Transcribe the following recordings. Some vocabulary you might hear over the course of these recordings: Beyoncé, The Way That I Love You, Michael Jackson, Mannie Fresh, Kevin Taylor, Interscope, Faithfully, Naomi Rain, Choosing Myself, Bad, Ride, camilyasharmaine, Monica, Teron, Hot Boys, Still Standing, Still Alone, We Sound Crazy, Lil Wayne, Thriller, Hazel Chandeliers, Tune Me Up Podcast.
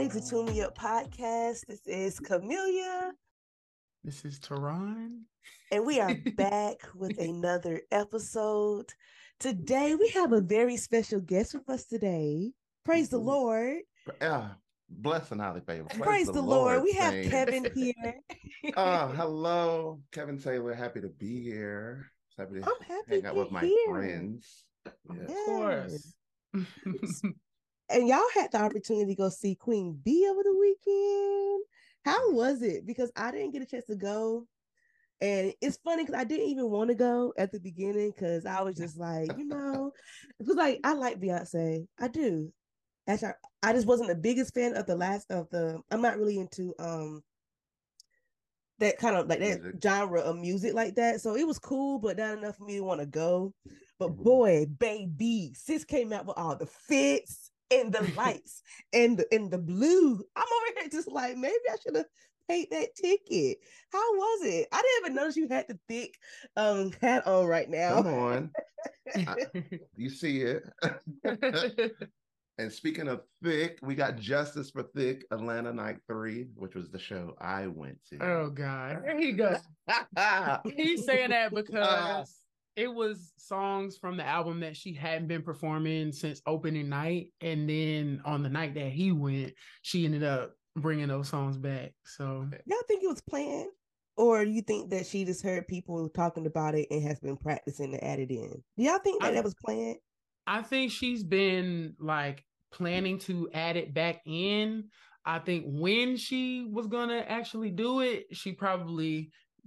everybody for Tune Me Up Podcast. This is Camellia. This is Teron. And we are back with another episode. Today we have a very special guest with us today. Praise the Lord. Bless and highly favored. Praise the Lord. We have Kevin here. Hello, Kevin Taylor. Happy to be here. Happy to hang out with my friends. Yeah. Yes. Of course. And y'all had the opportunity to go see Queen B over the weekend. How was it? Because I didn't get a chance to go. And it's funny because I didn't even want to go at the beginning because I was just like, you know, because like I like Beyonce. I do. Actually, I just wasn't the biggest fan of I'm not really into that kind of like that music. Genre of music like that. So it was cool, but not enough for me to want to go. But boy, baby, sis came out with all the fits and the lights and the blue. I'm over here just like, maybe I should have paid that ticket. How was it? I didn't even notice you had the thick hat on right now. Come on. You see it. And speaking of thick, we got Justice for Thick, Atlanta Night 3, which was the show I went to. Oh, God. There he goes. He's saying that because it was songs from the album that she hadn't been performing since opening night. And then on the night that he went, she ended up bringing those songs back. So y'all think it was planned? Or do you think that she just heard people talking about it and has been practicing to add it in? Do y'all think that that was planned? I think she's been like planning to add it back in. I think when she was going to actually do it,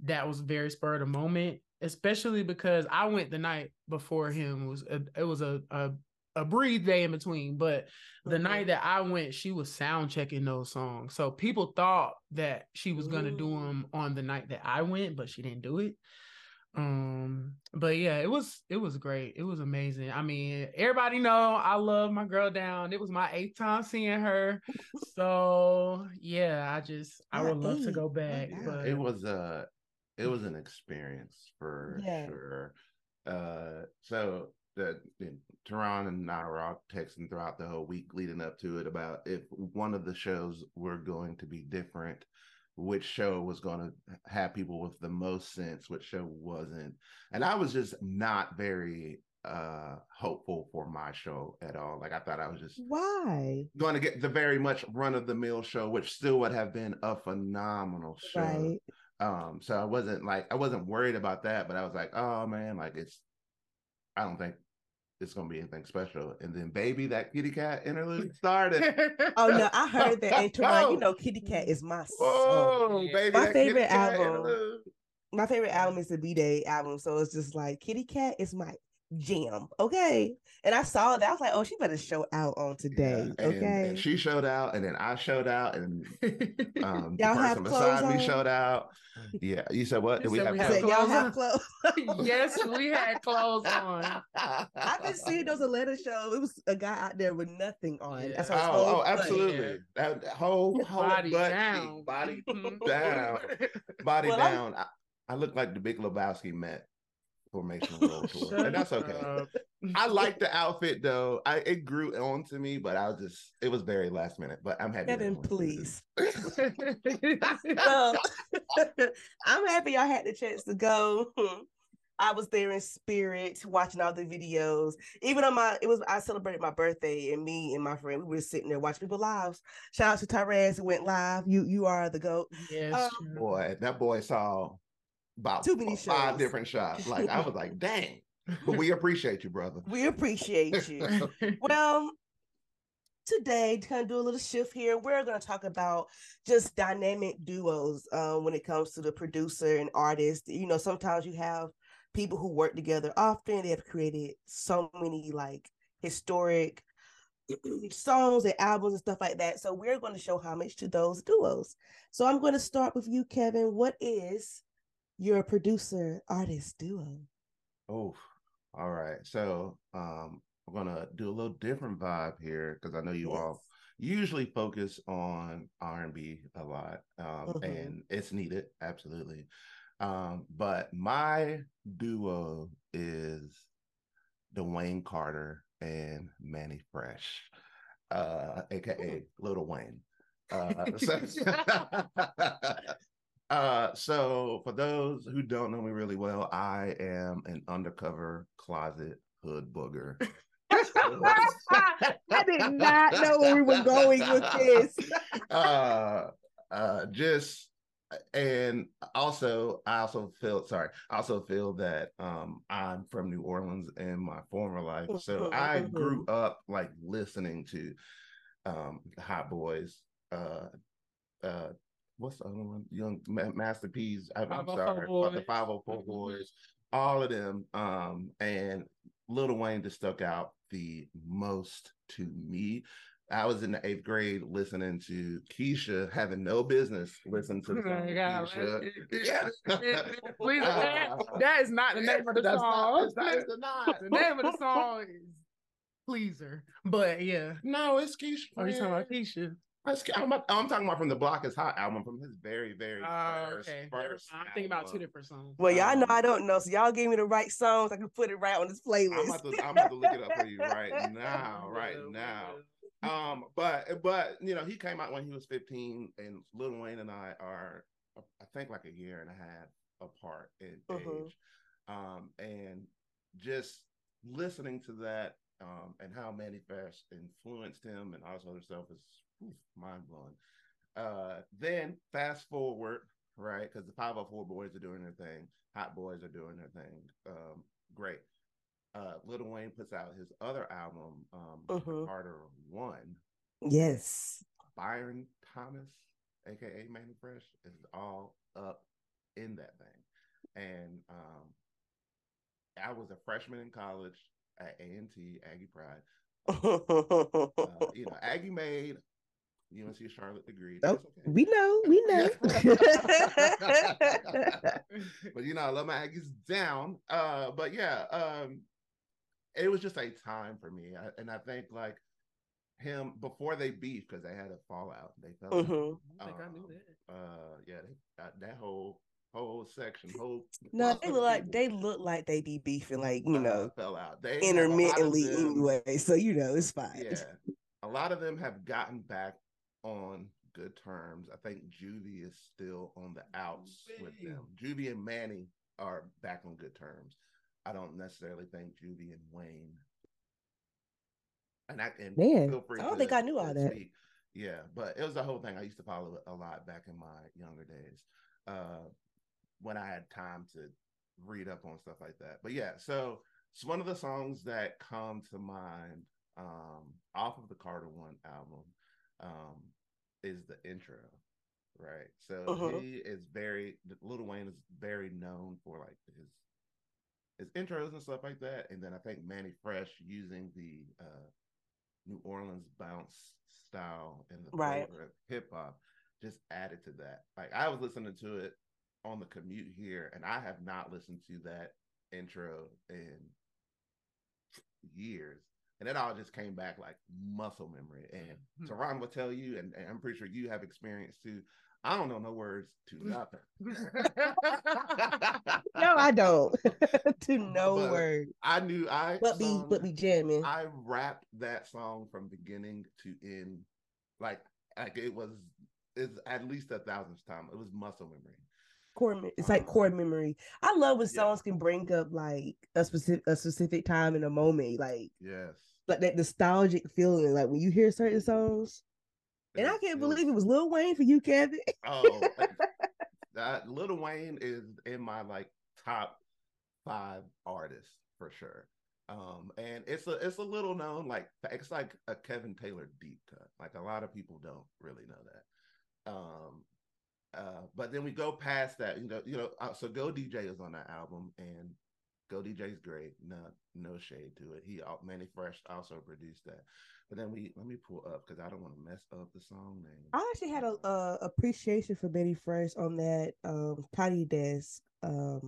that was very spur of the moment, especially because I went the night before him. It was a breathe day in between, but the night that I went, she was sound checking those songs. So people thought that she was going to do them on the night that I went, but she didn't do it. But yeah, it was great. It was amazing. I mean, everybody know I love my girl down. It was my 8th time seeing her. So yeah, I would love to go back. But it was an experience for sure. So Teron and I were all texting throughout the whole week leading up to it about if one of the shows were going to be different, which show was going to have people with the most sense, which show wasn't. And I was just not very hopeful for my show at all. Like I thought I was just going to get the very much run-of-the-mill show, which still would have been a phenomenal show. Right. So I wasn't worried about that, but I was like, oh man, like I don't think it's going to be anything special. And then, baby, that kitty cat interlude started. Oh, no, I heard that. And Teron, you know, kitty cat is my song. Baby, my favorite album. My favorite album is the B-Day album. So it's just like, kitty cat is my jam. Okay. And I saw that. I was like, oh, she better show out on today. Yeah, and she showed out. And then I showed out. And the person beside me showed out. Yeah. You said what? Did we have clothes? Yes, we had clothes on. I've been seeing those Atlanta shows. It was a guy out there with nothing on. Yeah. Oh, absolutely. That whole body down. Body down. Body down. I look like the Big Lebowski Met formational role tour. And that's okay. I like the outfit though. It grew on to me, but it was very last minute, but I'm happy. Kevin, please. I'm happy y'all had the chance to go. I was there in spirit, watching all the videos. I celebrated my birthday, and me and my friend, we were sitting there watching people live. Shout out to Tyrese who went live. You are the GOAT. Yes, boy, that boy saw about too many five shows. Different shots. Like I was like, dang. But we appreciate you, brother. We appreciate you. Well, today, kind of do a little shift here. We're going to talk about just dynamic duos when it comes to the producer and artist. You know, sometimes you have people who work together often. They have created so many like historic songs and albums and stuff like that. So we're going to show homage to those duos. So I'm going to start with you, Kevin. What is your producer artist duo? Oh, all right. So I'm going to do a little different vibe here because I know you all usually focus on R&B a lot and it's needed. Absolutely. But my duo is Dwayne Carter and Mannie Fresh, aka Lil Wayne. So for those who don't know me really well, I am an undercover closet hood booger. I did not know where we were going with this. I also feel that I'm from New Orleans in my former life, so I grew up like listening to Hot Boys, what's the other one, Young Master P's, the 504 Boys, all of them, and Lil Wayne just stuck out the most to me. I was in the 8th grade listening to Keyshia, having no business listening to the song. Please, that is not the name of the song. The name of the song is Pleaser, but yeah. No, it's Keyshia. Oh, you're talking about Keyshia. I'm talking about from the Block Is Hot album, from his very, very first album. I'm thinking about two different songs. Well, y'all know I don't know, so y'all gave me the right songs. I can put it right on this playlist. I'm about to look it up for you right now, But you know, he came out when he was 15, and Lil Wayne and I are, I think, like a year and a half apart in age. And just listening to that, and how Mannie Fresh influenced him and all this other stuff is mind blowing. Then fast forward, right? Because the 504 Boys are doing their thing, Hot Boys are doing their thing. Great. Lil Wayne puts out his other album, Harder One. Yes. Byron Thomas, aka Mannie Fresh, is all up in that thing. And I was a freshman in college at A&T, Aggie Pride. You know, Aggie made UNC Charlotte degree. Oh, okay. We know. But you know, I love my Aggies down. But yeah, it was just a time for me. I think like him before they beefed, because they had a fallout. They fell out. I think I knew that. Yeah, that whole section. They look like they be beefing, like, you know, fell out. They intermittently anyway, so you know it's fine. Yeah, a lot of them have gotten back on good terms. I think Juvie is still on the outs with them. Juvie and Mannie are back on good terms. I don't necessarily think Juvie and Wayne. I don't think I knew all that. Yeah, but it was the whole thing. I used to follow it a lot back in my younger days, when I had time to read up on stuff like that. But yeah, so it's one of the songs that come to mind off of the Carter One album is the intro, right? So Lil Wayne is very known for like his intros and stuff like that. And then I think Mannie Fresh using the New Orleans bounce style and the flavor of hip hop just added to that. Like, I was listening to it on the commute here, and I have not listened to that intro in years. And it all just came back like muscle memory. And Teron will tell you, and I'm pretty sure you have experience too, I don't know no words to nothing. No, I don't. To no word. I knew I. But be jamming. I rapped that song from beginning to end, like it was. It's at least 1,000th time. It was muscle memory. It's like core memory. I love when songs can bring up like a specific time in a moment, like yes, like that nostalgic feeling, like when you hear certain songs. And I can't believe it was Lil Wayne for you, Kevin. Oh, that Lil Wayne is in my like top 5 artists for sure. And it's a little known, like it's like a Kevin Taylor deep cut. Like a lot of people don't really know that. But then we go past that, you know, so Go DJ is on that album, and Go DJ's great. No shade to it. Mannie Fresh also produced that. But then let me pull up, because I don't want to mess up the song name. I actually had a appreciation for Mannie Fresh on that Tiny Desk. Oh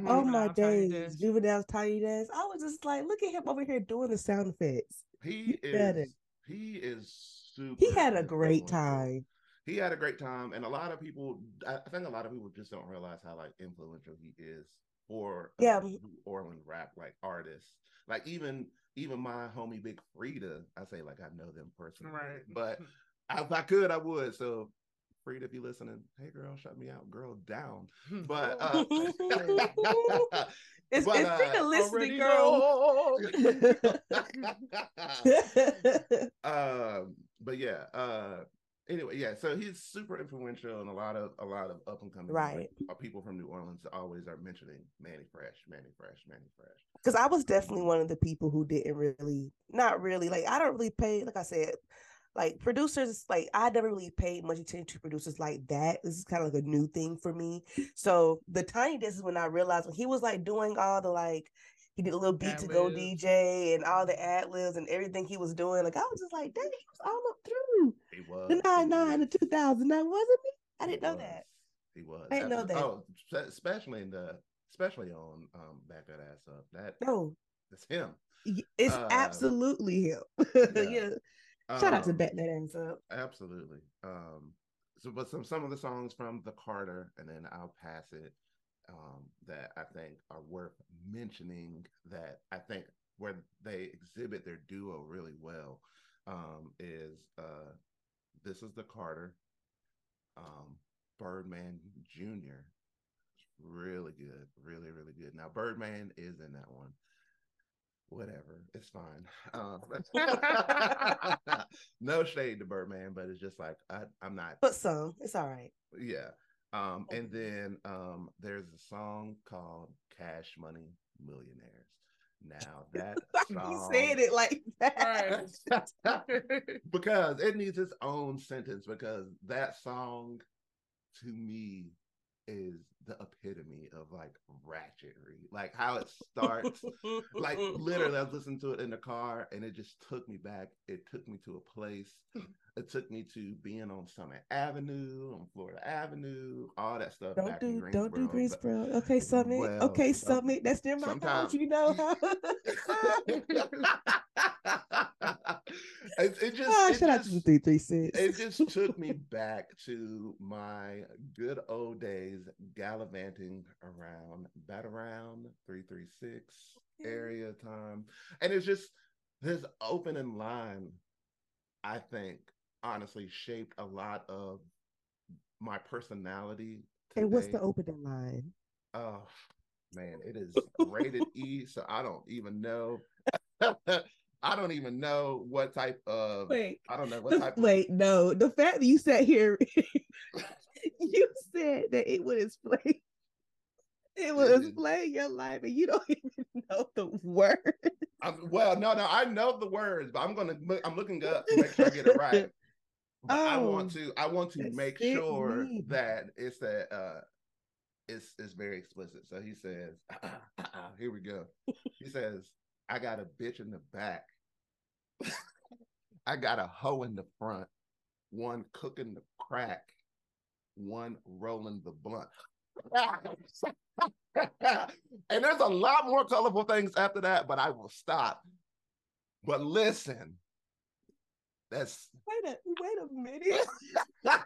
my days, Juvenile's Tiny Desk. I was just like, look at him over here doing the sound effects. He is super. He had a great time. He had a great time, and I think a lot of people just don't realize how like influential he is or New Orleans rap like artists. Like even my homie Big Frida, I say like I know them personally, right? But if I could, I would. So Frida, if you're listening, hey girl, shut me out, girl down. But it's Frida listening, girl. But yeah. Anyway, yeah, so he's super influential, and a lot of up and coming people from New Orleans always are mentioning Mannie Fresh. Because I was definitely one of the people who I don't really pay, like I said, like producers, like I never really paid much attention to producers like that. This is kind of like a new thing for me. So the Tiny Desk is when I realized when he was like doing all the like. He did a little beat to go DJ and all the ad-libs and everything he was doing. Like, I was just like, dang, he was all up through. He was. The 99 and 2000. That wasn't me. I didn't know that. He was. I didn't know that. Oh, especially on Back That Ass Up. That's him. It's absolutely him. Yeah. Shout out to Back That Ass Up. Absolutely. But some of the songs from The Carter, and then I'll Pass It. That I think are worth mentioning, that I think where they exhibit their duo really well is This Is the Carter, Birdman Jr. Really good. Really, really good. Now, Birdman is in that one. Whatever. It's fine. No shade to Birdman, but it's just like, I'm not. But some. It's all right. Yeah. And then there's a song called Cash Money Millionaires. Now that song... You said it like that. Because it needs its own sentence, because that song to me is the epitome of like ratchetry. Like how it starts, like literally I was listening to it in the car and it just took me back. It took me to a place. It took me to being on Summit Avenue, on Florida Avenue, all that stuff. Don't do Greensboro. Okay, Summit. Summit. That's still my house, you know. It just took me back to my good old days gallivanting around Bat-Around, 336 area time. And it's just this opening line, I think, honestly shaped a lot of my personality today. And what's the opening line? Oh man, it is rated E, so I don't even know. I don't even know what type of the fact that you sat here you said that it would explain your life and you don't even know the words. I know the words, but I'm looking up to make sure I get it right. I want to make sure that it's that it's very explicit. So he says, here we go. He says, I got a bitch in the back. I got a hoe in the front. One cooking the crack. One rolling the blunt. And there's a lot more colorful things after that, but I will stop. But listen. That's wait a minute. I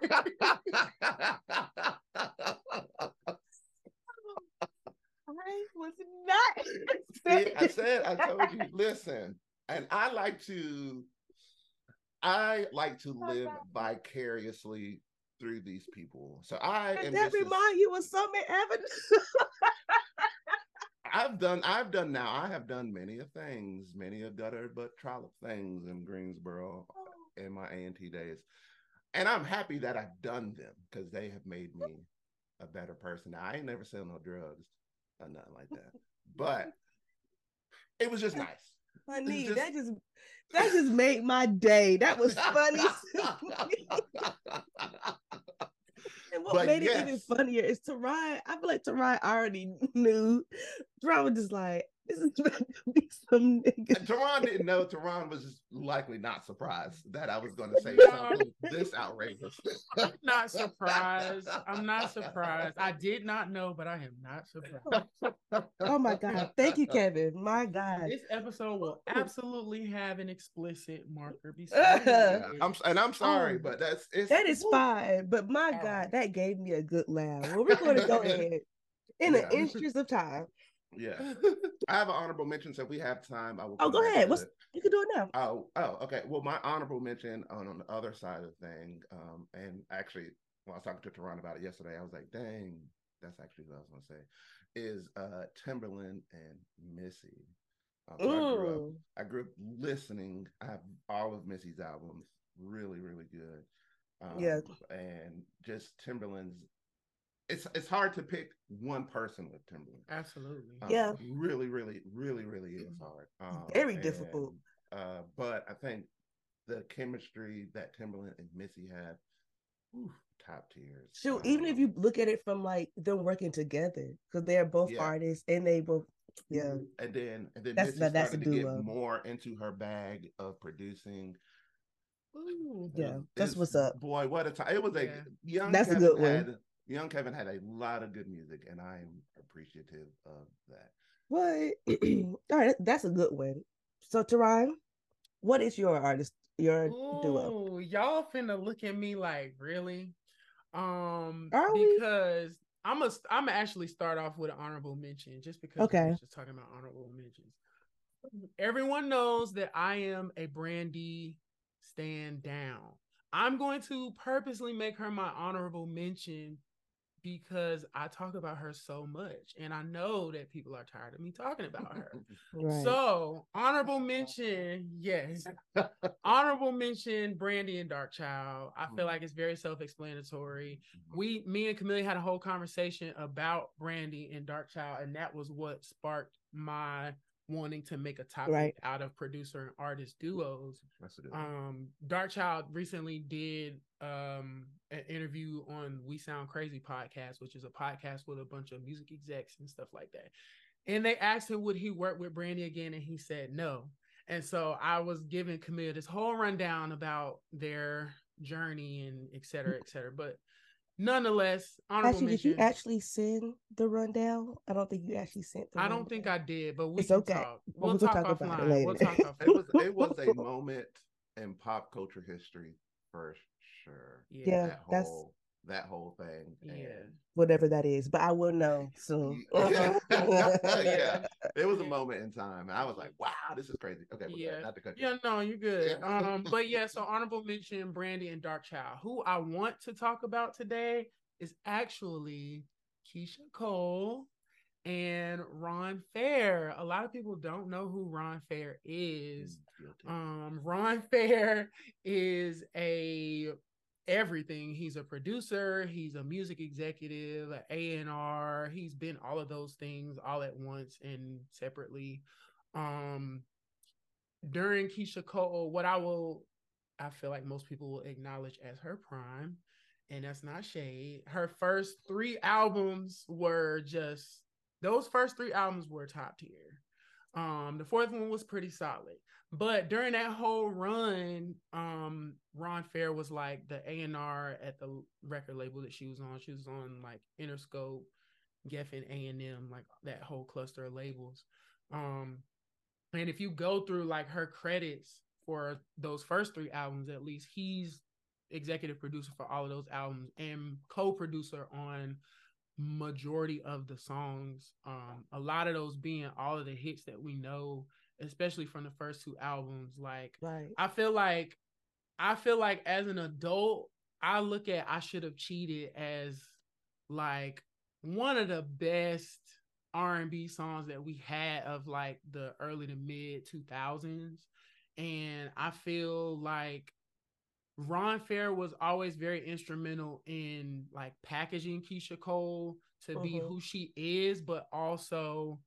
was not. See, I told you. Listen, and I like to live vicariously through these people. So that remind you of Summit Avenue. I have done many of things, many of gutter but trollop things in Greensboro in my A&T days. And I'm happy that I've done them because they have made me a better person. Now, I ain't never selling no drugs or nothing like that. But it was just nice. Honey, that just made my day. That was funny. And what made it even funnier is Teron. I feel like Teron already knew. Teron was just like, this is going to be some nigga. And Teron didn't know. Teron was just likely not surprised that I was going to say something this outrageous. I'm not surprised. I did not know, but I am not surprised. Oh my God. Thank you, Kevin. My God. This episode will absolutely have an explicit marker beside it. I'm sorry, but that is fine. But my God, that gave me a good laugh. Well, we're going to go ahead in the interest of time. Yeah. I have an honorable mention, so if we have time, I will. Oh, go ahead. You can do it now. Okay. Well, my honorable mention on the other side of the thing, and actually, when I was talking to Teron about it yesterday, I was like, dang, that's actually what I was going to say, is Timberland and Missy. I grew up listening. I have all of Missy's albums. Really, really good. And just Timberland's. It's hard to pick one person with Timberland. Absolutely. Really, really, really, really is hard. Very difficult. But I think the chemistry that Timberland and Missy have, top tiers. So even if you look at it from like them working together, because they're both artists and they both. Yeah. And then Missy started to get more into her bag of producing. Ooh, yeah, that's what's up. Boy, what a time! It was a young. That's Kevin a good one. Young Kevin had a lot of good music, and I am appreciative of that. All right, that's a good one. So, Teron, what is your artist, your duo? Y'all finna look at me like, really? Because I'm gonna actually start off with an honorable mention, just because we're just talking about honorable mentions. Everyone knows that I am a Brandy stand down. I'm going to purposely make her my honorable mention because I talk about her so much, and I know that people are tired of me talking about her. Right. So, honorable mention, yes. Honorable mention, Brandy and Dark Child. I feel like it's very self-explanatory. Me and Camille had a whole conversation about Brandy and Dark Child, and that was what sparked my wanting to make a topic out of producer and artist duos. Dark Child recently did an interview on We Sound Crazy podcast, which is a podcast with a bunch of music execs and stuff like that. And they asked him, would he work with Brandy again? And he said no. And so I was giving Camille this whole rundown about their journey and et cetera, et cetera. But nonetheless, honorable mention. Did you actually send the rundown? I don't think you actually sent the rundown. I don't think I did, but we can talk. We'll talk offline. We'll talk offline. It was a moment in pop culture history for sure. Yeah, that whole thing. Yeah. Whatever that is, but I will know soon. Yeah. It was a moment in time. And I was like, wow, this is crazy. Okay, not to cut you. Yeah, no, you're good. Yeah. But yeah, so honorable mention, Brandy and Dark Child. Who I want to talk about today is actually Keyshia Cole and Ron Fair. A lot of people don't know who Ron Fair is. Ron Fair is everything. He's a producer, he's a music executive, an A&R, he's been all of those things all at once and separately. During Keyshia Cole, what I feel like most people will acknowledge as her prime, and that's not shade, her first three albums were just, those first three albums were top tier. The fourth one was pretty solid. But during that whole run, Ron Fair was like the A&R at the record label that she was on. She was on like Interscope, Geffen, A&M, like that whole cluster of labels. And if you go through like her credits for those first three albums, at least, he's executive producer for all of those albums and co-producer on majority of the songs. A lot of those being all of the hits that we know, especially from the first two albums. Like, I feel like as an adult, I look at I Should Have Cheated as like one of the best R&B songs that we had of like the early to mid 2000s. And I feel like Ron Fair was always very instrumental in like packaging Keyshia Cole to be who she is, but also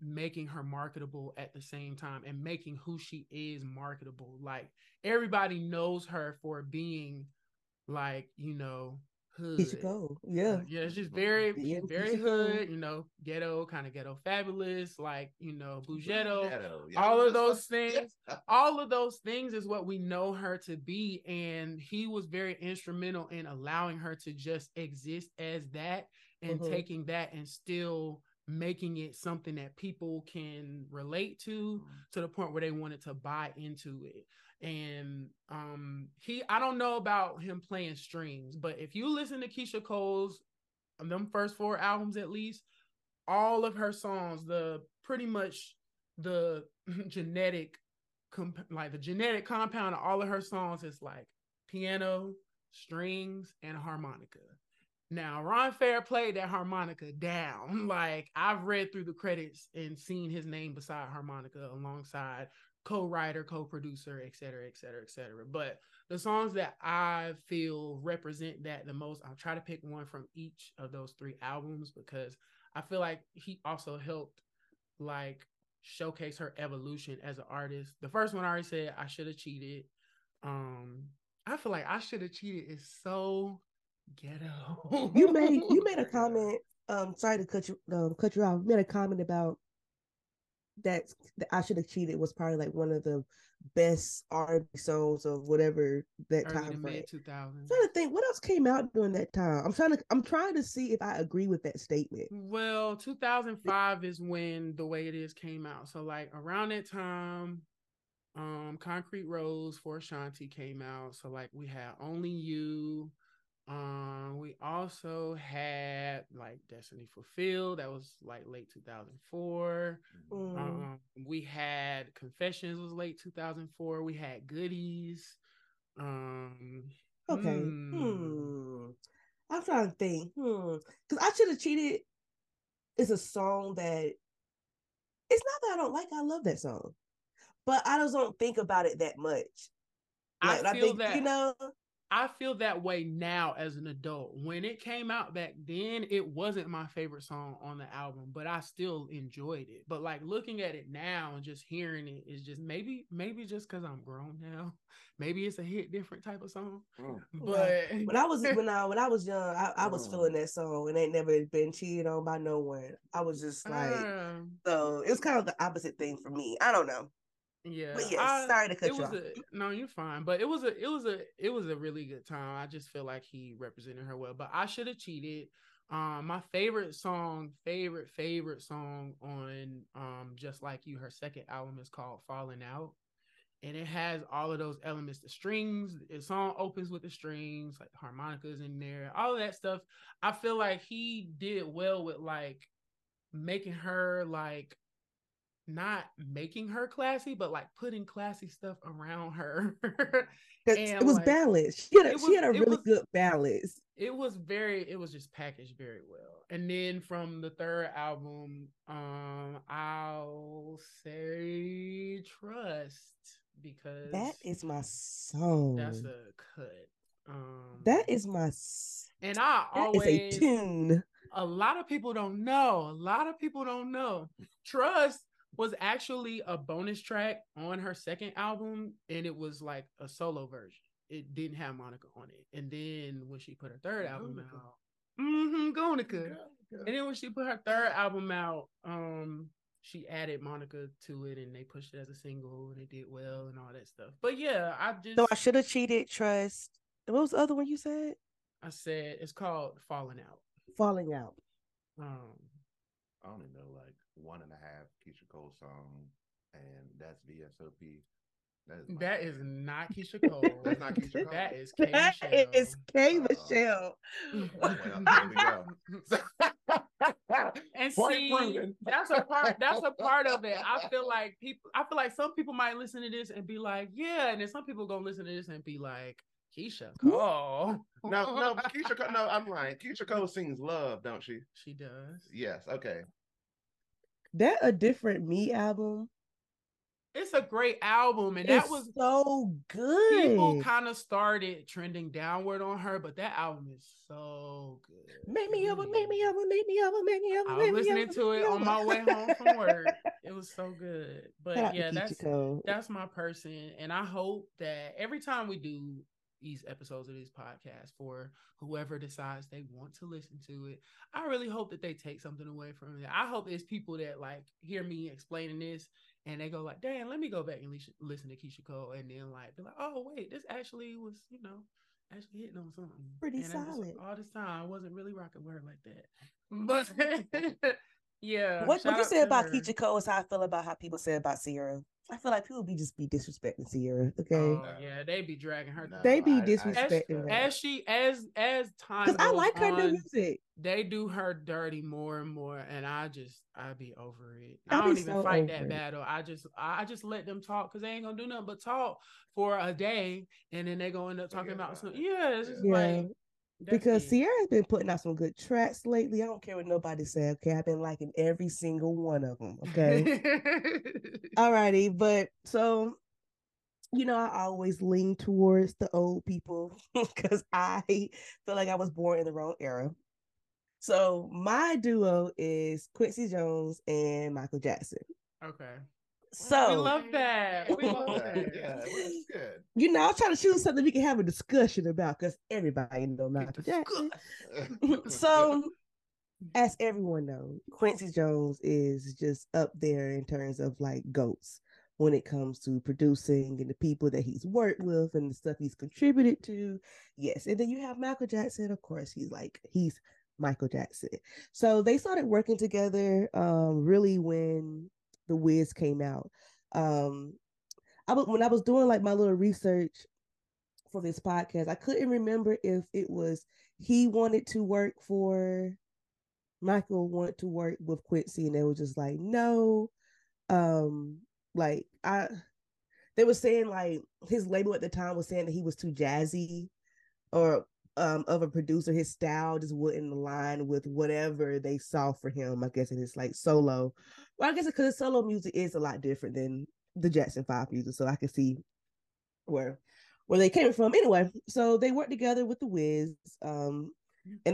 making her marketable at the same time and making who she is marketable. Like, everybody knows her for being like, you know, hood. Keyshia Cole. Yeah. Yeah, she's very, very hood, you know, ghetto, kind of ghetto fabulous, like, you know, bougetto. Yeah. All of those things. All of those things is what we know her to be. And he was very instrumental in allowing her to just exist as that and taking that and still making it something that people can relate to the point where they wanted to buy into it. And I don't know about him playing strings, but if you listen to Keyshia Cole's them first four albums at least, all of her songs, the pretty much the genetic, like the genetic compound of all of her songs is like piano, strings, and harmonica. Now, Ron Fair played that harmonica down. Like, I've read through the credits and seen his name beside harmonica alongside co-writer, co-producer, et cetera, et cetera, et cetera. But the songs that I feel represent that the most, I'll try to pick one from each of those three albums because I feel like he also helped, like, showcase her evolution as an artist. The first one I already said, I Should Have Cheated. I feel like I Should Have Cheated is so... ghetto. you made a comment. Sorry to cut you off. You made a comment about that I Should Have Cheated was probably like one of the best R&B songs of whatever that early time frame. 2000. I'm trying to think what else came out during that time. I'm trying to see if I agree with that statement. Well, 2005 is when The Way It Is came out. So like around that time, Concrete Rose for Ashanti came out. So like we had Only You. We also had like Destiny Fulfilled, that was like late 2004. We had Confessions was late 2004. We had Goodies. I'm trying to think because I Should Have Cheated is a song that it's not that I don't like, I love that song, but I just don't think about it that much. Like, I think that, you know, I feel that way now as an adult. When it came out back then, it wasn't my favorite song on the album, but I still enjoyed it. But like looking at it now and just hearing it is just maybe just because I'm grown now. Maybe it's a hit different type of song. But when I was young, I was feeling that song and ain't never been cheated on by no one. I was just like, so it was kind of the opposite thing for me. I don't know. Yeah, but yes, sorry to cut you off. No, you're fine. But it was a really good time. I just feel like he represented her well. But I Should Have Cheated. My favorite song on Just Like You, her second album, is called Falling Out, and it has all of those elements. The strings, the song opens with the strings, like harmonicas in there, all of that stuff. I feel like he did well with like making her like. Not making her classy, but like putting classy stuff around her. It was like, balanced. She had a really good balance. It was just packaged very well. And then from the third album, I'll say Trust, because that is my song. That's a cut. That is my and I always is a tune. A lot of people don't know. Trust was actually a bonus track on her second album, and it was like a solo version. It didn't have Monica on it. And then when she put her third album out, Gonica. And then when she put her third album out, she added Monica to it, and they pushed it as a single, and it did well and all that stuff. But yeah, so I Should Have Cheated, Trust. What was the other one you said? I said it's called Falling Out. Falling Out. I only know like 1.5 Keyshia Cole song, and that's VSOP. That is not Keyshia Cole. That's not Keyshia Cole. That is K. Michelle. It is K. Michelle. And point see, proven. That's a part of it. I feel like some people might listen to this and be like, yeah, and then some people gonna listen to this and be like, Keyshia Cole. No, Keyshia Cole. No, I'm lying. Keyshia Cole sings Love, don't she? She does. Yes. Okay. That A Different Me album. It's a great album, and that was so good. People kind of started trending downward on her, but that album is so good. Make me over. I was listening to it on my way home from work. It was so good. But yeah, that's my person, and I hope that every time we do these episodes of these podcasts, for whoever decides they want to listen to it, I really hope that they take something away from it. I hope it's people that like hear me explaining this and they go like, "Damn, let me go back and listen to Keyshia Cole," and then like be like, "Oh wait, this actually was, you know, actually hitting on something pretty solid." All this time, I wasn't really rocking word like that, but Yeah. What you said about Keyshia Cole is how I feel about how people say about Ciara. I feel like people be disrespecting Ciara. Okay. Oh, yeah, they be dragging her down. They be disrespecting her. As time goes on, I like her new music. They do her dirty more and more, and I be over it. I don't even fight that battle. I just let them talk because they ain't gonna do nothing but talk for a day, and then they gonna end up talking about something. Yeah, it's just like. Because Ciara's been putting out some good tracks lately. I don't care what nobody says. Okay, I've been liking every single one of them. Okay, alrighty. But so, you know, I always lean towards the old people because I feel like I was born in the wrong era. So my duo is Quincy Jones and Michael Jackson. Okay. So we love that. Yeah, it's good. You know, I'm trying to choose something we can have a discussion about because everybody knows Michael Jackson. So, as everyone knows, Quincy Jones is just up there in terms of like goats when it comes to producing and the people that he's worked with and the stuff he's contributed to. Yes, and then you have Michael Jackson. Of course, he's Michael Jackson. So they started working together really when The Wiz came out. When I was doing like my little research for this podcast, I couldn't remember if it was he wanted to work for Michael, wanted to work with Quincy, and they were just like no. They were saying like his label at the time was saying that he was too jazzy or of a producer. His style just wouldn't align with whatever they saw for him, I guess, in his like solo. Well, I guess because his solo music is a lot different than the Jackson 5 music, so I can see where they came from. Anyway, so they worked together with The Wiz, and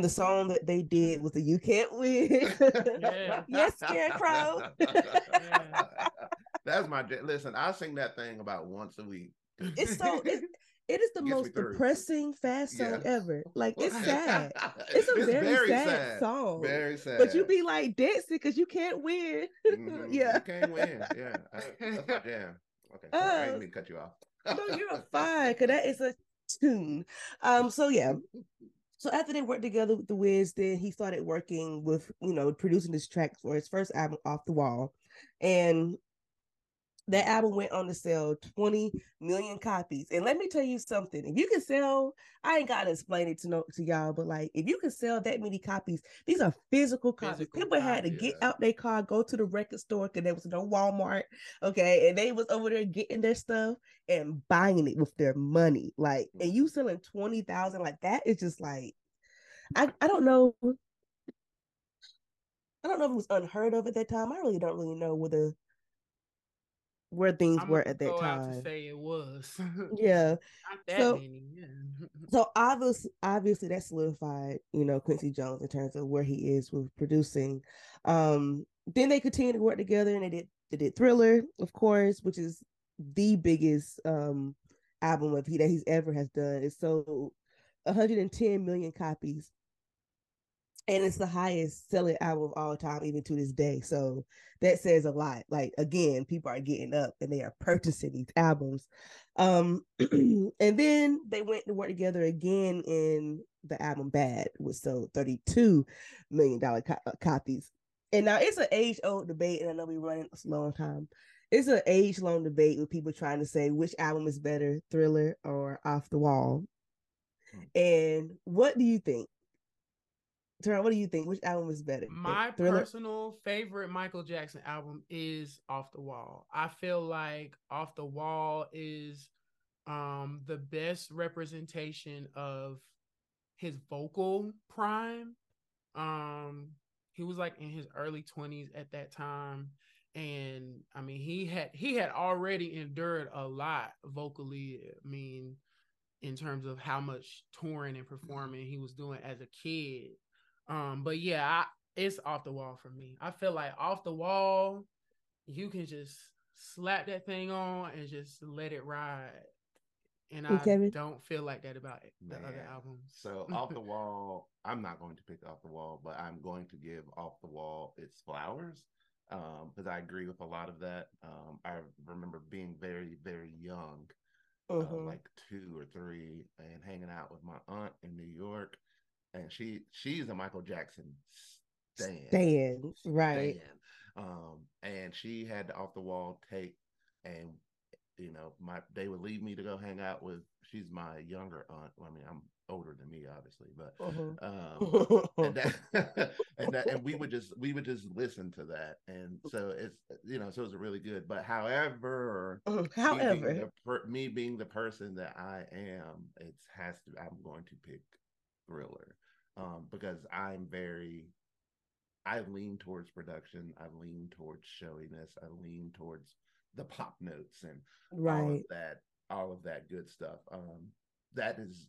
the song that they did was the You Can't Win. Yeah. Yes, Scarecrow. Yeah. That's my listen. I sing that thing about once a week. It's so. It is the most depressing fast song ever. Like, it's sad. It's very sad song. Very sad. But you be like dancing because you can't win. Mm-hmm. Yeah. You can't win. Yeah. That's my jam. Okay. I didn't mean to cut you off. No, you're fine because that is a tune. So, yeah. So after they worked together with The Wiz, then he started working with, you know, producing this track for his first album, Off the Wall. And that album went on to sell 20 million copies. And let me tell you something. If you can sell, I ain't got to explain it to y'all, but like, if you can sell that many copies, these are physical copies. People had to get out their car, go to the record store because there was no Walmart, okay? And they was over there getting their stuff and buying it with their money. Like, and you selling 20,000 like that is just like, I don't know. I don't know if it was unheard of at that time. I really don't know where things were at that time. I'm going to say it was. Yeah. Not that many. Yeah. So obviously that solidified, you know, Quincy Jones in terms of where he is with producing. Then they continued to work together and they did Thriller, of course, which is the biggest album that he's ever has done. It sold 110 million copies. And it's the highest selling album of all time, even to this day. So that says a lot. Like, again, people are getting up and they are purchasing these albums. And then they went to work together again in the album Bad, which sold $32 million copies. And now it's an age-old debate, and I know we're running a long time. It's an age-long debate with people trying to say which album is better, Thriller or Off the Wall. And what do you think? Teron, what do you think? Which album is better? My personal favorite Michael Jackson album is Off the Wall. I feel like Off the Wall is the best representation of his vocal prime. He was like in his early 20s at that time. And I mean, he had already endured a lot vocally. I mean, in terms of how much touring and performing he was doing as a kid. But yeah, it's Off the Wall for me. I feel like Off the Wall, you can just slap that thing on and just let it ride. And I don't feel like that about the other albums. So Off the Wall, I'm not going to pick Off the Wall, but I'm going to give Off the Wall its flowers because I agree with a lot of that. I remember being very, very young, like 2 or 3, and hanging out with my aunt in New York. And she's a Michael Jackson stands, right? Stand. And she had the Off the Wall tape, and you know, they would leave me to go hang out with. She's my younger aunt. Well, I mean, I'm older than me, obviously, but and we would just listen to that, and so it's, you know, so it was really good. But however, me being the person that I am, I'm going to pick Thriller, because I lean towards production, I lean towards showiness, I lean towards the pop notes and all of that good stuff. That is.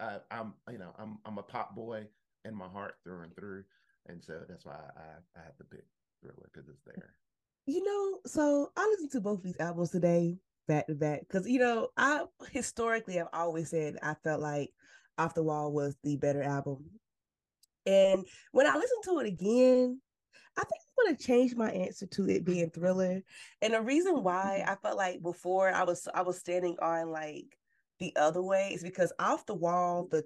I'm a pop boy in my heart through and through, and so that's why I have to pick Thriller because it's there. You know, so I listened to both of these albums today back to back because, you know, I've always said I felt like Off the Wall was the better album, and when I listened to it again, I think I'm going to change my answer to it being Thriller. And the reason why I felt like before I was standing on like the other way is because Off the Wall, the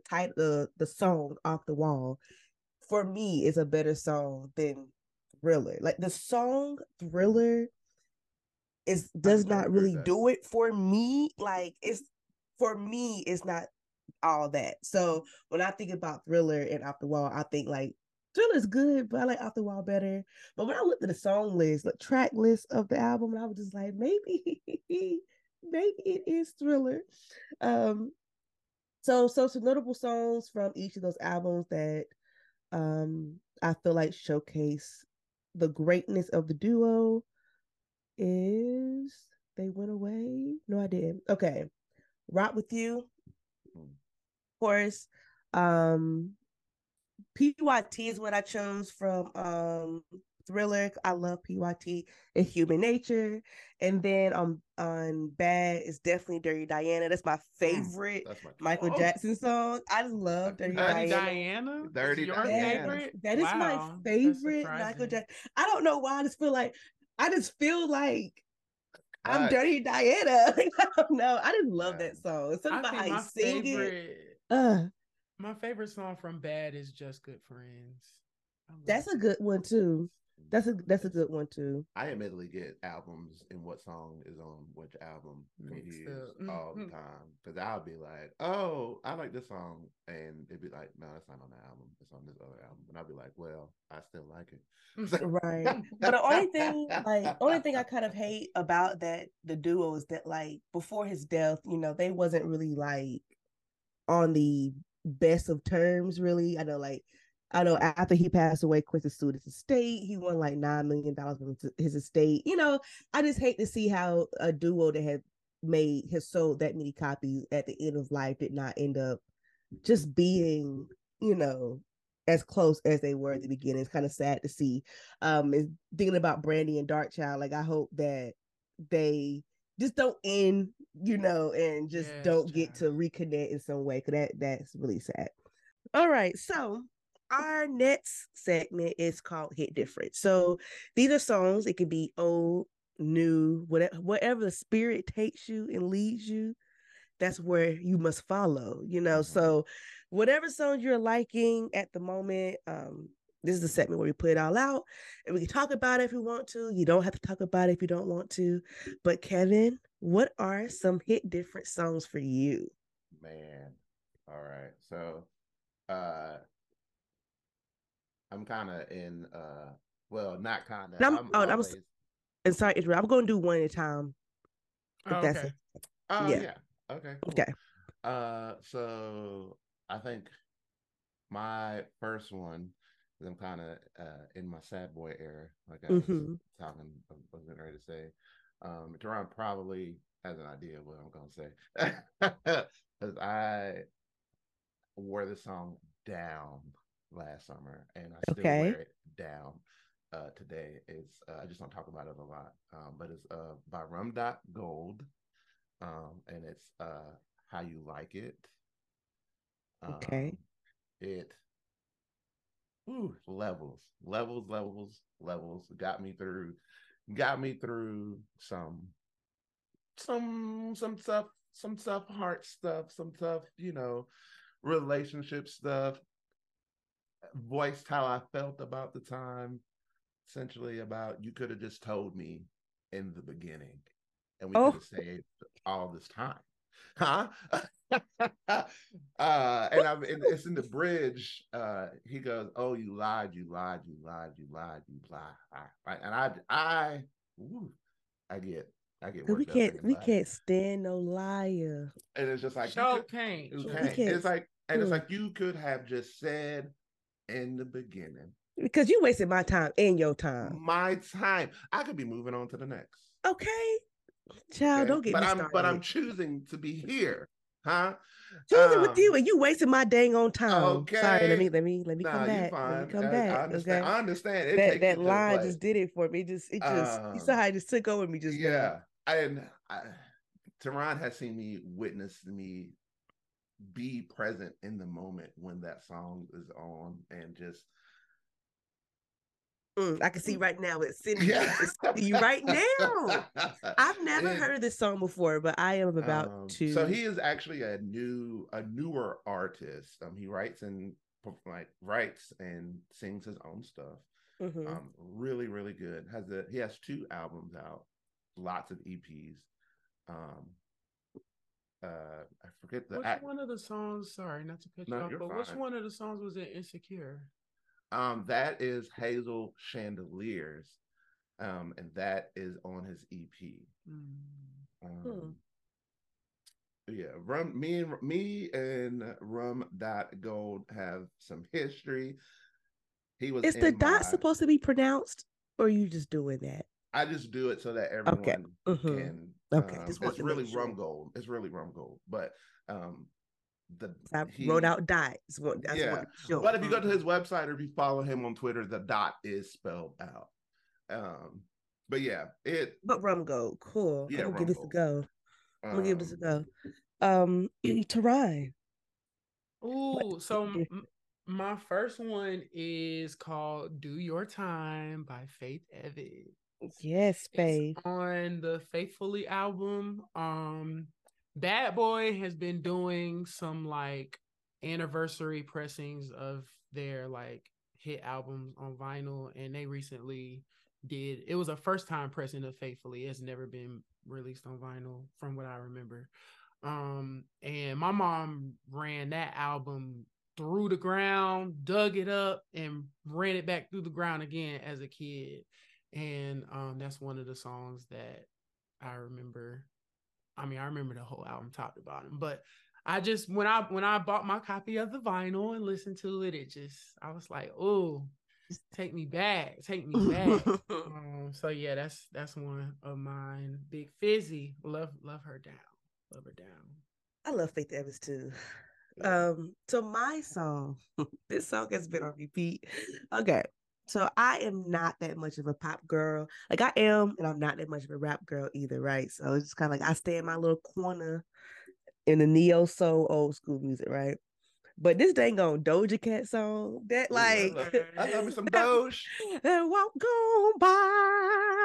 song Off the Wall, for me is a better song than Thriller. Like the song Thriller does not really do it for me. Like it's not all that. So when I think about Thriller and Off the Wall, I think like Thriller's good, but I like Off the Wall better. But when I looked at the song list, the track list of the album, and I was just like, maybe it is Thriller. So some notable songs from each of those albums that I feel like showcase the greatness of the duo is They Went Away. No, I didn't. Okay. Rock With You. Of course. PYT is what I chose from Thriller. I love PYT and Human Nature. And then on Bad is definitely Dirty Diana. That's my favorite Michael Jackson song. I love Dirty Diana. Dirty Diana. Favorite? That is my favorite Michael Jackson. I don't know why. I just feel like I'm Dirty Diana. I don't know. I just love that song. It's something about how you sing it. My favorite song from Bad is Just Good Friends. That's a good one too. That's a good one too. I admittedly get albums and what song is on which album all the time, because I'll be like, "Oh, I like this song," and it'd be like, "No, that's not on the album. It's on this other album." And I'll be like, "Well, I still like it." So— right. But the only thing I kind of hate about that the duo is that like before his death, you know, they wasn't really like on the best of terms. Really, I know after he passed away, Quincy sued his estate. He won like $9 million from his estate. You know, I just hate to see how a duo that had made, has sold that many copies at the end of life did not end up just being, you know, as close as they were at the beginning. It's kind of sad to see. And thinking about Brandy and Dark Child, like I hope that they just don't end, you know, and just don't get to reconnect in some way, because that's really sad. All right, so our next segment is called Hit Different. So these are songs. It could be old, new, whatever the spirit takes you and leads you. That's where you must follow, you know. So whatever songs you're liking at the moment, this is the segment where we put it all out. And we can talk about it if we want to. You don't have to talk about it if you don't want to. But Kevin, what are some Hit Different songs for you? Man. All right. So, I'm kind of in, well, not kind of. I'm going to do one at a time. Okay. Cool. Okay. So I think my first one, because I'm kind of in my sad boy era, like I was talking, I was getting ready to say. Teron probably has an idea of what I'm going to say. Because I wore the song down last summer, and I still wear it down today. It's I just don't talk about it a lot, but it's by Rum.Gold, and it's How You Like It. Levels got me through some tough heart stuff, some tough, you know, relationship stuff. voiced how I felt about the time, essentially about you could have just told me in the beginning and we could have saved all this time. Huh? And it's in the bridge. He goes, "Oh, you lied, you lied, you lied, you lied, you lied." And I get. We can't stand no liar. And it's just like you can't. It's like you could have just said in the beginning, because you wasted my time and your time. My time. I could be moving on to the next. Okay. Child, don't get me started. But I'm choosing to be here, huh? Choosing with you, and you wasting my dang on time. Okay, sorry. Let me come back. Let me come back. I understand. Okay? I understand. That line just did it for me. You saw how it just took over me. Teron has seen me witness me be present in the moment when that song is on, and just. I can see right now it's sitting you right now. I've never heard this song before, but I am about to. So he is actually a newer artist. He writes and sings his own stuff. Mm-hmm. Really, really good. He has 2 albums out, lots of EPs. I forget one of the songs. Sorry, not to cut you off, but which one of the songs was it? Insecure. That is Hazel Chandeliers, and that is on his EP. Me and Rum.Gold have some history. Is the dot supposed to be pronounced, or are you just doing that? I just do it so that everyone can. Okay, it's really Rum.Gold. It's really Rum.Gold, but I wrote out dot. But if you go to his website or if you follow him on Twitter, the dot is spelled out. But Rum.Gold, cool. Yeah, I'm gonna give this a go. Teron. Ooh, so my first one is called "Do Your Time" by Faith Evans. Yes, Faith. On the Faithfully album. Bad Boy has been doing some like anniversary pressings of their like hit albums on vinyl, and they recently did. It was a first time pressing of Faithfully. It's never been released on vinyl from what I remember. And my mom ran that album through the ground, dug it up, and ran it back through the ground again as a kid. And that's one of the songs that I remember. I mean, I remember the whole album top to bottom, but I just, when I bought my copy of the vinyl and listened to it, I was like, oh, take me back. So yeah, that's one of mine. Big Fizzy, love her down. Love her down. I love Faith Evans too. So my song, this song has been on repeat. Okay. So I am not that much of a pop girl. Like I am, and I'm not that much of a rap girl either, right? So it's just kind of like I stay in my little corner in the neo-soul old school music, right? But this dang on Doja Cat song, that like... I love me some Doja. That walk gone by.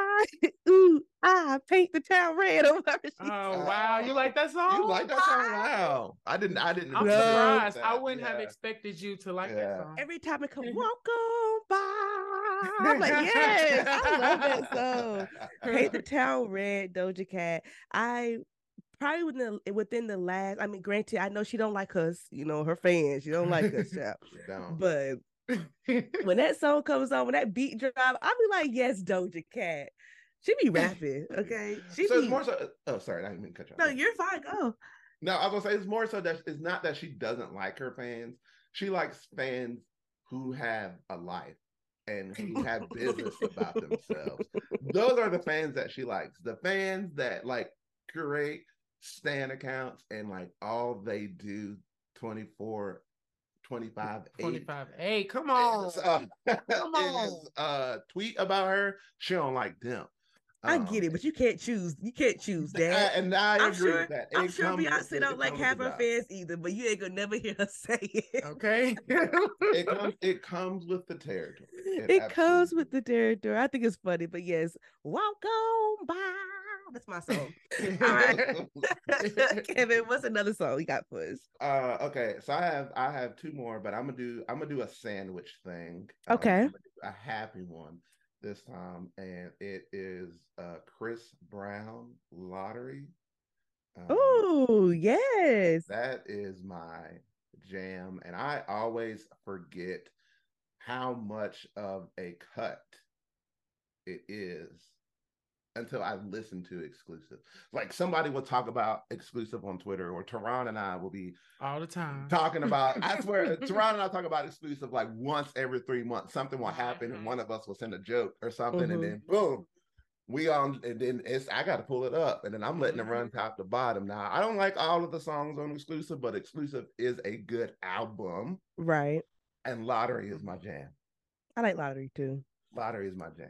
Ooh, I paint the town red over her sheets. Oh, wow. You like that song? Wow. I didn't. I'm surprised. I wouldn't have expected you to like that song. Every time it comes, walk on by. I'm like, yes, I love that song. Paint the town red, Doja Cat. I probably within the last, I mean, granted, I know she don't like us, you know, her fans, she don't like us, child. But when that song comes on, when that beat drop, I'll be like, yes, Doja Cat. She be rapping, okay? It's more so, sorry, I didn't mean to cut you off. No, you're fine, go. No, I was going to say, it's more so that it's not that she doesn't like her fans. She likes fans who have a life and who have business about themselves. Those are the fans that she likes. The fans that like curate Stan accounts and like all they do 24, 25, 8. 25, 8. Come on. Tweet about her. She don't like them. I get it, but you can't choose. You can't choose that. And I agree with that. I'm sure Beyonce don't like half her fans either, but you ain't gonna never hear her say it. Okay. It comes with the territory. It comes with the territory. I think it's funny, but yes, walk on by. that's my song. All right. Kevin, what's another song you got for us? Okay, so I have two more, but I'm gonna do a sandwich thing. Okay. A happy one this time, and it is Chris Brown, Lottery. Oh yes, that is my jam, and I always forget how much of a cut it is until I listen to Exclusive. Like, somebody will talk about Exclusive on Twitter, or Teron and I will be all the time talking about, I swear, Teron and I talk about Exclusive like once every 3 months. Something will happen and one of us will send a joke or something, and then boom, we on, and then it's, I got to pull it up, and then I'm letting it run top to bottom. Now, I don't like all of the songs on Exclusive, but Exclusive is a good album. Right. And Lottery is my jam. I like Lottery too. Lottery is my jam.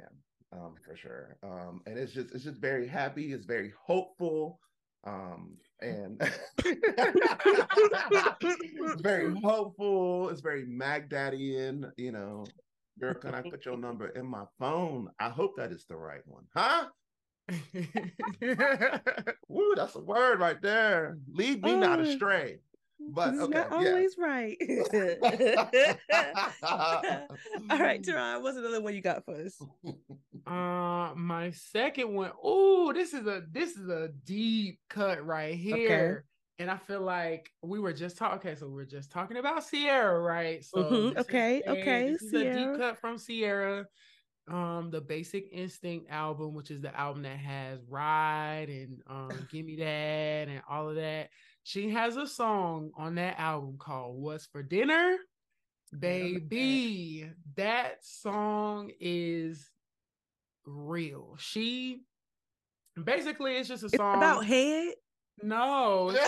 For sure. And it's just very happy. It's very hopeful. And it's very hopeful. It's very Mac Daddy-ian, you know. Girl, can I put your number in my phone? I hope that is the right one. Huh? Woo, that's a word right there. Lead me not astray. But okay, not always right. All right, Teron, what's another one you got for us? My second one. Ooh, this is a deep cut right here. Okay. And I feel like we were just talking about Ciara, right? So this is a deep cut from Ciara. The Basic Instinct album, which is the album that has Ride and Gimme That and all of that. She has a song on that album called What's for Dinner, Baby. That song is real. She basically, it's just a song. It's about head? No. It's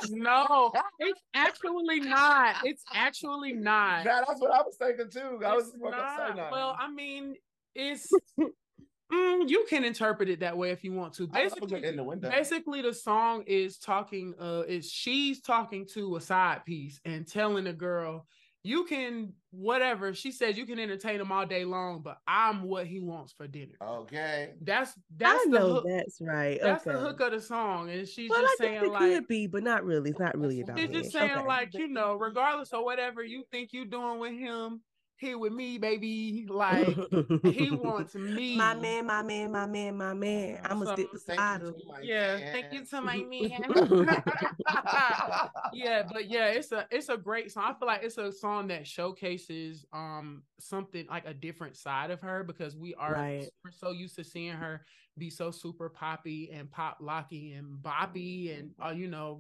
actually not. Nah, that's what I was thinking too. I was going to say that. Well, I mean, it's... you can interpret it that way if you want to. Basically, the song is talking, she's talking to a side piece and telling the girl, you can, whatever. She says you can entertain him all day long, but I'm what he wants for dinner. Okay. That's the hook. That's right. That's the hook of the song. And she's just saying, like, it could be, but not really. It's not really about it. She's just saying, like, you know, regardless of whatever you think you're doing with him, here with me, baby. Like, he wants me. My man. I'm going to stick beside him. Thank you to my man. It's a great song. I feel like it's a song that showcases something like a different side of her, because we're so used to seeing her be so super poppy and pop locky and boppy and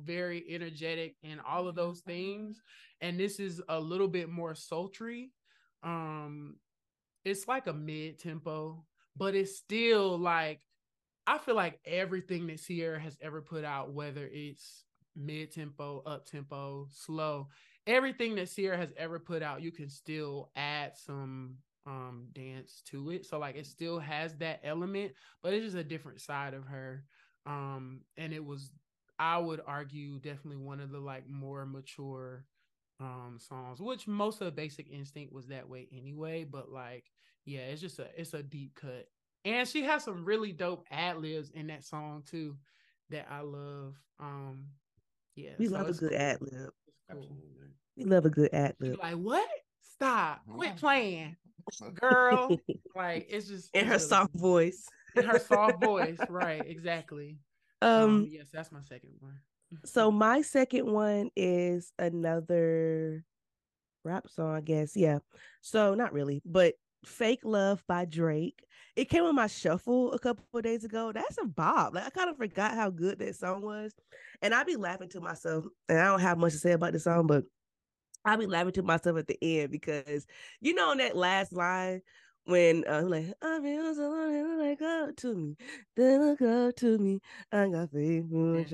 very energetic and all of those things. And this is a little bit more sultry. It's like a mid-tempo, but it's still like, I feel like everything that Ciara has ever put out, whether it's mid-tempo, up-tempo, slow, everything that Ciara has ever put out, you can still add some dance to it. So like, it still has that element, but it's just a different side of her. And it was, I would argue, definitely one of the like more mature songs, which most of Basic Instinct was that way anyway, but like, yeah, it's just a deep cut, and she has some really dope ad-libs in that song too that I love. We love a good ad-lib. We love a good ad-lib. Like, what? Stop. Quit playing, girl. Like, it's just in her soft voice. In her soft voice, right? Exactly. Yes, that's my second one. So my second one is another rap song, I guess. Yeah. So not really, but Fake Love by Drake. It came on my shuffle a couple of days ago. That's a bop. Like, I kind of forgot how good that song was. And I'd be laughing to myself, and I don't have much to say about the song, but I'd be laughing to myself at the end because, you know, on that last line, when I'm like, I feel so lonely, go to me, I got faith. In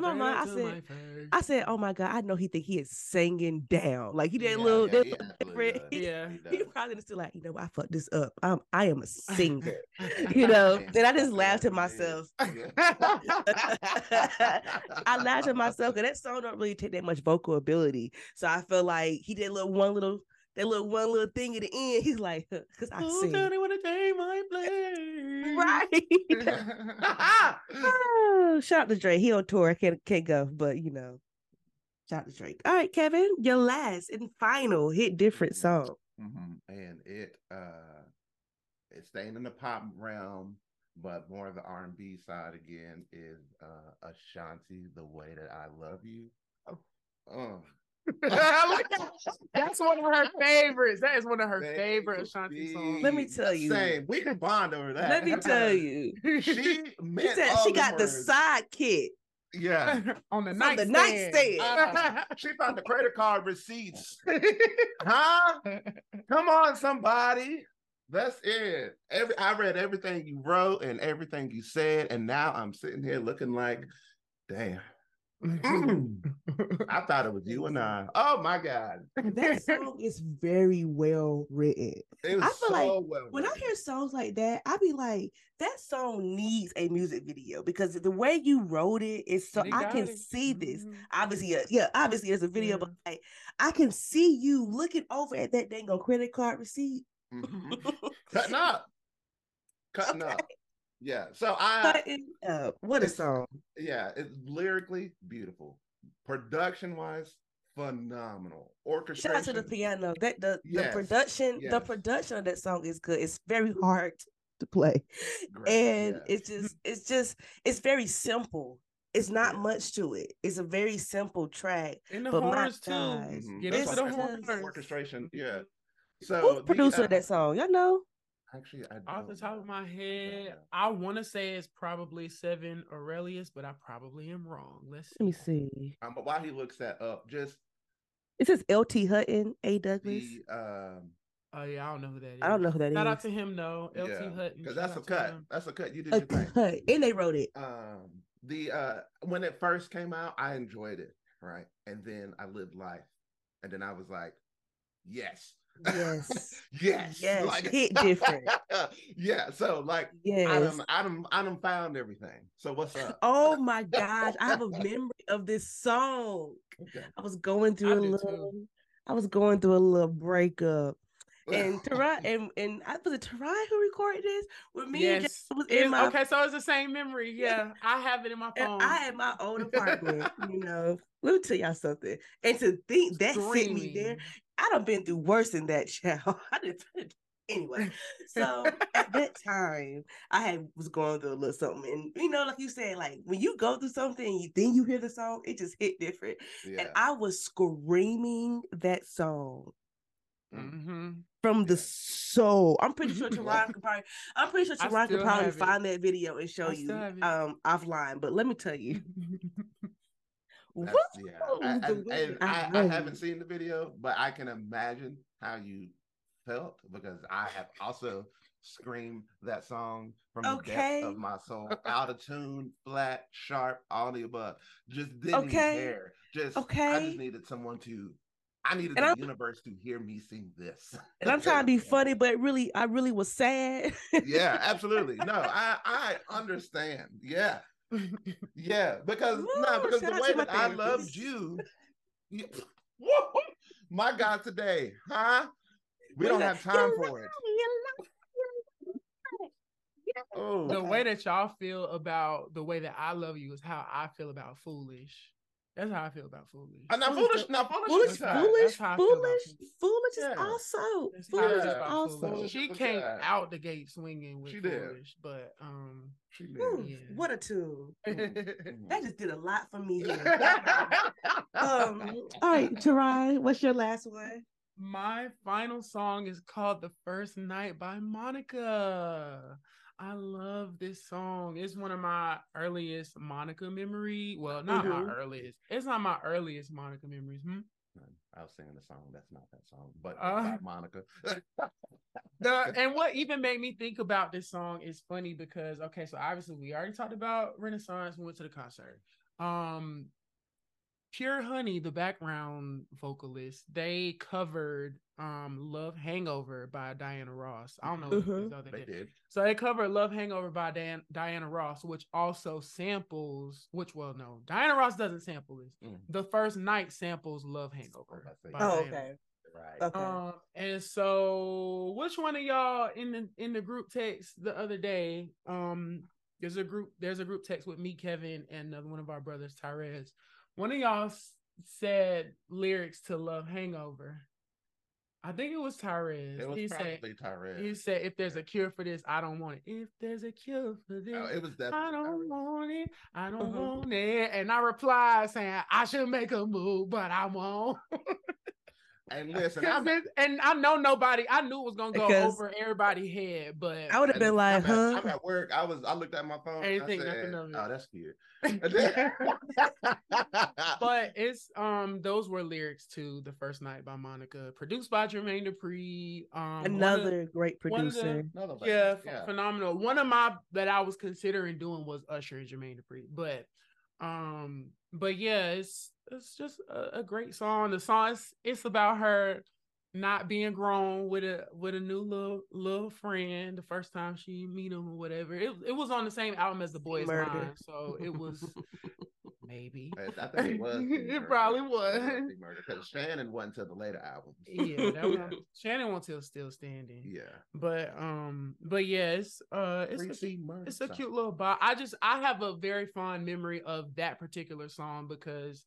my mind, I said, oh my God, I know he think he is singing down. Like, he did he probably just like, you know, I fucked this up. I am a singer, you know. And I just laughed at myself. I laughed at myself because that song don't really take that much vocal ability. So I feel like he did one little that little one little thing at the end. He's like, because I sing. Tell me what a game I play. Right. Oh, shout out to Drake. He on tour. Can't go, but you know. Shout out to Drake. All right, Kevin, your last and final hit different song. Mm-hmm. And it's staying in the pop realm, but more of the R&B side again is Ashanti, The Way That I Love You. That's one of her favorites. That is one of her favorite Ashanti songs. Let me tell you. Same. We can bond over that. Let me tell you. She got words. The sidekick. Yeah. On the nightstand. She found the credit card receipts. Huh? Come on, somebody. That's it. I read everything you wrote and everything you said, and now I'm sitting here looking like, damn. I thought it was you and I. Oh my God. That song is very well written. It was well written. When I hear songs like that, I be like, that song needs a music video because the way you wrote it is so I can see this. Mm-hmm. Obviously it's a video, but like I can see you looking over at that dang old credit card receipt. Mm-hmm. Cutting up. Yeah, so what a song. Yeah, it's lyrically beautiful. Production-wise, phenomenal. Orchestration. Shout out to the piano. The production of that song is good. It's very hard to play. Great. And it's very simple. It's not much to it. It's a very simple track. And the horns too. Mm-hmm. Yeah, that's the orchestration. Yeah. So who produced that song? Y'all know? Actually, I don't. Off the top of my head, yeah. I want to say it's probably Seven Aurelius, but I probably am wrong. Let me see. But while he looks that up, it says L.T. Hutton, A. Douglas. I don't know who that is. Shout out to him, though. L.T. Hutton. Because that's a cut. That's a cut. You did your thing. And they wrote it. When it first came out, I enjoyed it, right? And then I lived life. And then I was like, yes. Yes. Like, hit different. Yeah. So like, I done found everything. So what's up? Oh my gosh, I have a memory of this song. Okay. I was going through a little breakup, and Teron and I was Teron who recorded this with me. Yes. And was in my... Okay, so it's the same memory. Yeah, I have it in my phone. And I had my own apartment. Let me tell y'all something. And to think that sent me there. I done been through worse than that, child. Anyway, so at that time, I was going through a little something. And, like you said, like, when you go through something and then you hear the song, it just hit different. Yeah. And I was screaming that song. Mm-hmm. From the soul. I'm pretty sure Teron could probably find that video and show you offline. But let me tell you. I haven't seen the video, but I can imagine how you felt because I have also screamed that song from the depth of my soul, out of tune, flat, sharp, all the above. Just didn't care. I just needed someone to. I needed the universe to hear me sing this. And I'm trying to be funny, but really, I really was sad. Yeah, absolutely. No, I understand. Yeah. Yeah, because the way that I loved you my God, today, huh? We don't have time for it. Oh, the way that y'all feel about The Way That I Love You is how I feel about Foolish. That's how I feel about Foolish. Foolish is also. She came out the gate swinging with Foolish, but she did. What a tune! That just did a lot for me. All right, Teron, what's your last one? My final song is called "The First Night" by Monica. I love this song. It's one of my earliest Monica memory. Well, not my earliest. It's not my earliest Monica memories. I was singing a song. That's not that song, but Monica. And what even made me think about this song is funny because, so obviously we already talked about Renaissance. We went to the concert. Pure Honey, the background vocalist, they covered Love Hangover by Diana Ross. I don't know what they did. So they covered Love Hangover by Diana Ross, which also samples, Diana Ross doesn't sample this. The First Night samples Love Hangover. Right. Okay. And so which one of y'all in the group text the other day, there's a group text with me, Kevin, and another one of our brothers, Tyrez. One of y'all said lyrics to Love Hangover. I think it was Tyrez. It was probably Tyrez. He said, if there's a cure for this, I don't want it. If there's a cure for this, it was definitely I don't Tyrez. Want it. I don't want it. And I replied saying, I should make a move, but I won't. And listen, I know nobody, I knew it was going to go over everybody's head, but I would have been like, huh? I'm at work. I looked at my phone. And I said, oh, that's cute. But it's, those were lyrics to The First Night by Monica, produced by Jermaine Dupri. Another great producer. Phenomenal. One of my, that I was considering doing was Usher and Jermaine Dupri, but yeah, it's just a great song. The song it's about her not being grown with a new little friend the first time she meet him or whatever. It was on the same album as The Boy Is Mine, so it was maybe. I think it was. It probably was. Because Shannon went to the later album. Yeah, that one. Shannon went till Still Standing. Yeah, but yeah, it's a cute little bop. I have a very fond memory of that particular song because.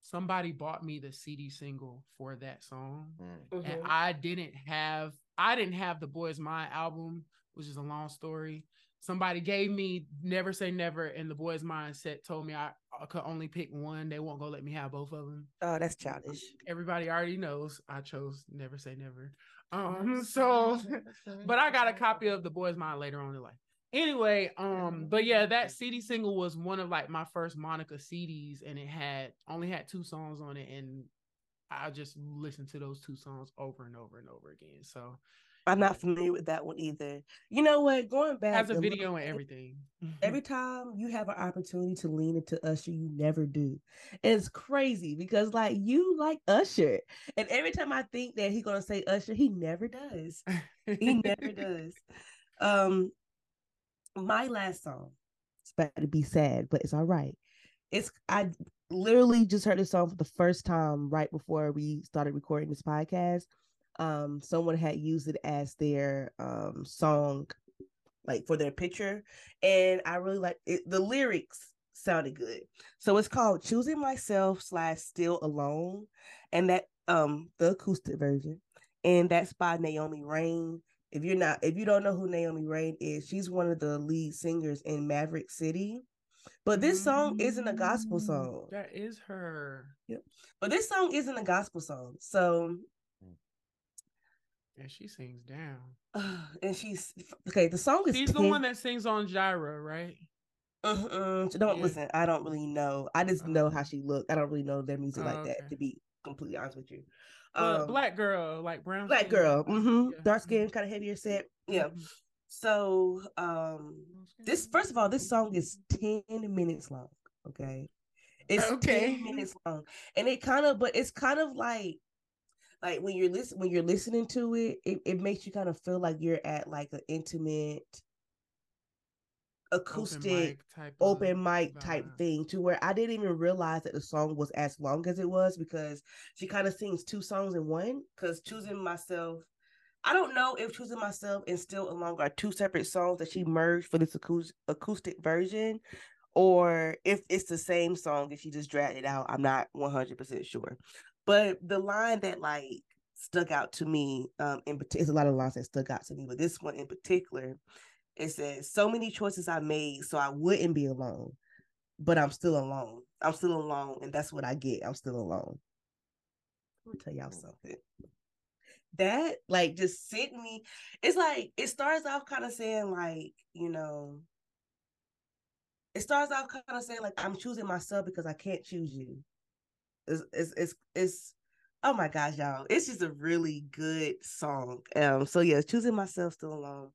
Somebody bought me the CD single for that song, and I didn't have the Boy Is Mine album, which is a long story. Somebody gave me Never Say Never and the Boy Is Mine set, told me I could only pick one. They won't go let me have both of them. Oh, that's childish. Everybody already knows I chose Never Say Never. But I got a copy of the Boy Is Mine later on in life. Anyway, but yeah, that CD single was one of like my first Monica CDs, and it only had 2 songs on it, and I just listened to those 2 songs over and over and over again. So I'm not familiar with that one either. You know what? Going back, has a video and everything. Every time you have an opportunity to lean into Usher, you never do. And it's crazy because like you like Usher, and every time I think that he's gonna say Usher, he never does. He never does. My last song, it's about to be sad, but it's all right. I literally just heard this song for the first time right before we started recording this podcast. Someone had used it as their song, like for their picture, and I really liked it. The lyrics sounded good, so it's called "Choosing Myself" / "Still Alone," and that the acoustic version, and that's by Naomi Rain. If you don't know who Naomi Rain is, she's one of the lead singers in Maverick City. But this song isn't a gospel song. That is her. Yep. But this song isn't a gospel song. So, and she sings down. And she's okay. The song is. She's the one that sings on Gyra, right? So don't listen. I don't really know. I just know how she looked. I don't really know their music like that. To be completely honest with you. Black girl, like brown. Black skin. Girl, yeah. Dark skin, kind of heavier set. Yeah. So, this first of all, this song is 10 minutes long. Okay, it's 10 minutes long, and it's kind of like when you're listening to it, it makes you kind of feel like you're at like an intimate, acoustic, open mic type thing, to where I didn't even realize that the song was as long as it was, because she kind of sings 2 songs in one, because Choosing Myself, I don't know if Choosing Myself and Still Alone are 2 separate songs that she merged for this acoustic version, or if it's the same song and she just dragged it out. I'm not 100% sure, but the line that like stuck out to me, it's a lot of lines that stuck out to me, but this one in particular, it says, so many choices I made so I wouldn't be alone, but I'm still alone. I'm still alone, and that's what I get. I'm still alone. Let me tell y'all something. That, like, just sent me. It's like, it starts off kind of saying, like, you know, I'm choosing myself because I can't choose you. It's oh my gosh, y'all. It's just a really good song. So yeah, Choosing Myself, Still Alone.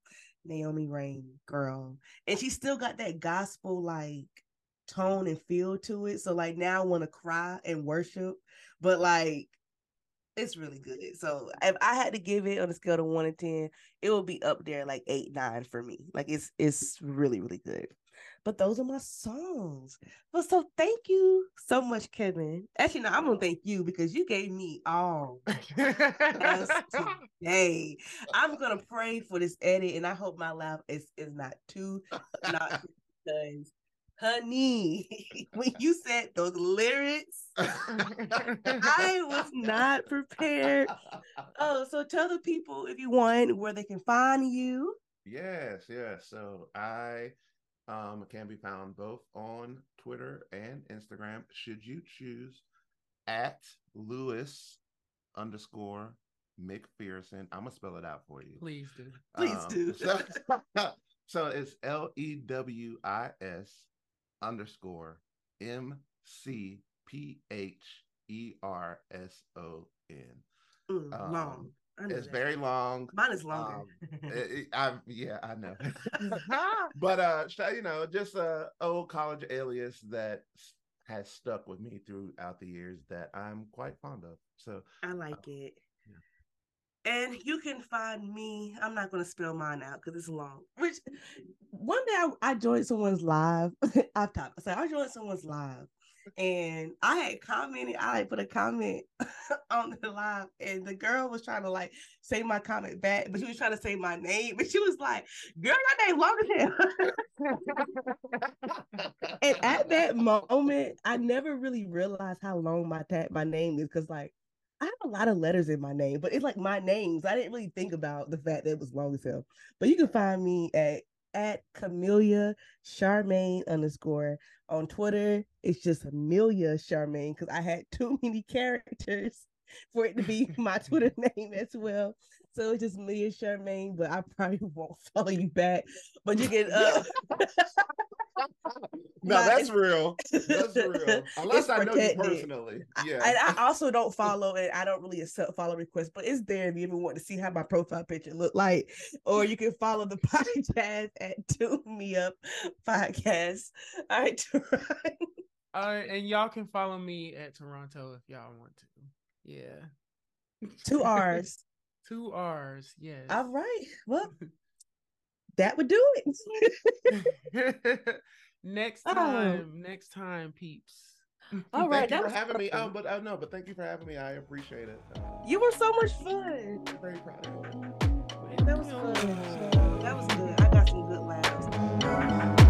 Naomi Rain, girl, and she still got that gospel like tone and feel to it. So like now I want to cry and worship, but like it's really good. So if I had to give it on a scale of 1 to 10, it would be up there like 8, 9 for me. Like it's really, really good. But those are my songs. Well, so thank you so much, Kevin. Actually, no, I'm gonna thank you because you gave me all today. I'm gonna pray for this edit, and I hope my laugh is not too obnoxious because, honey, when you said those lyrics, I was not prepared. Oh, so tell the people, if you want, where they can find you. Yes. So I can be found both on Twitter and Instagram, should you choose, at Lewis_McPherson. I'm going to spell it out for you. Please do. So it's LEWIS_MCPHERSON. Long. It's very long. Mine is longer. I know. But just a old college alias that has stuck with me throughout the years that I'm quite fond of. So I like it. And you can find me. I'm not going to spell mine out because it's long. Which one day I joined someone's live. I joined someone's live, and I had commented. I put a comment on the live, and the girl was trying to say my comment back, but she was trying to say my name. But she was like, "Girl, your name long as hell." And at that moment, I never really realized how long my name is because I have a lot of letters in my name, but it's my names. I didn't really think about the fact that it was long as hell. But you can find me at Camellia Charmaine _ on Twitter. It's just Amelia Charmaine because I had too many characters for it to be my Twitter name as well. So it's just Amelia Charmaine, but I probably won't follow you back. But you can No, that's real. That's real. Unless I know you personally. Yeah. And I also don't follow it. I don't really accept follow requests, but it's there if you ever want to see how my profile picture look like. Or you can follow the podcast at Tune Me Up Podcast. All right, Teron. And y'all can follow me at Toronto if y'all want to. Yeah. 2 R's. 2 R's, yes. All right. Well, that would do it. Next time, peeps. All right, thank you for having me. But thank you for having me. I appreciate it. You were so much fun. I'm very proud of you. That was fun. That was good. I got some good laughs.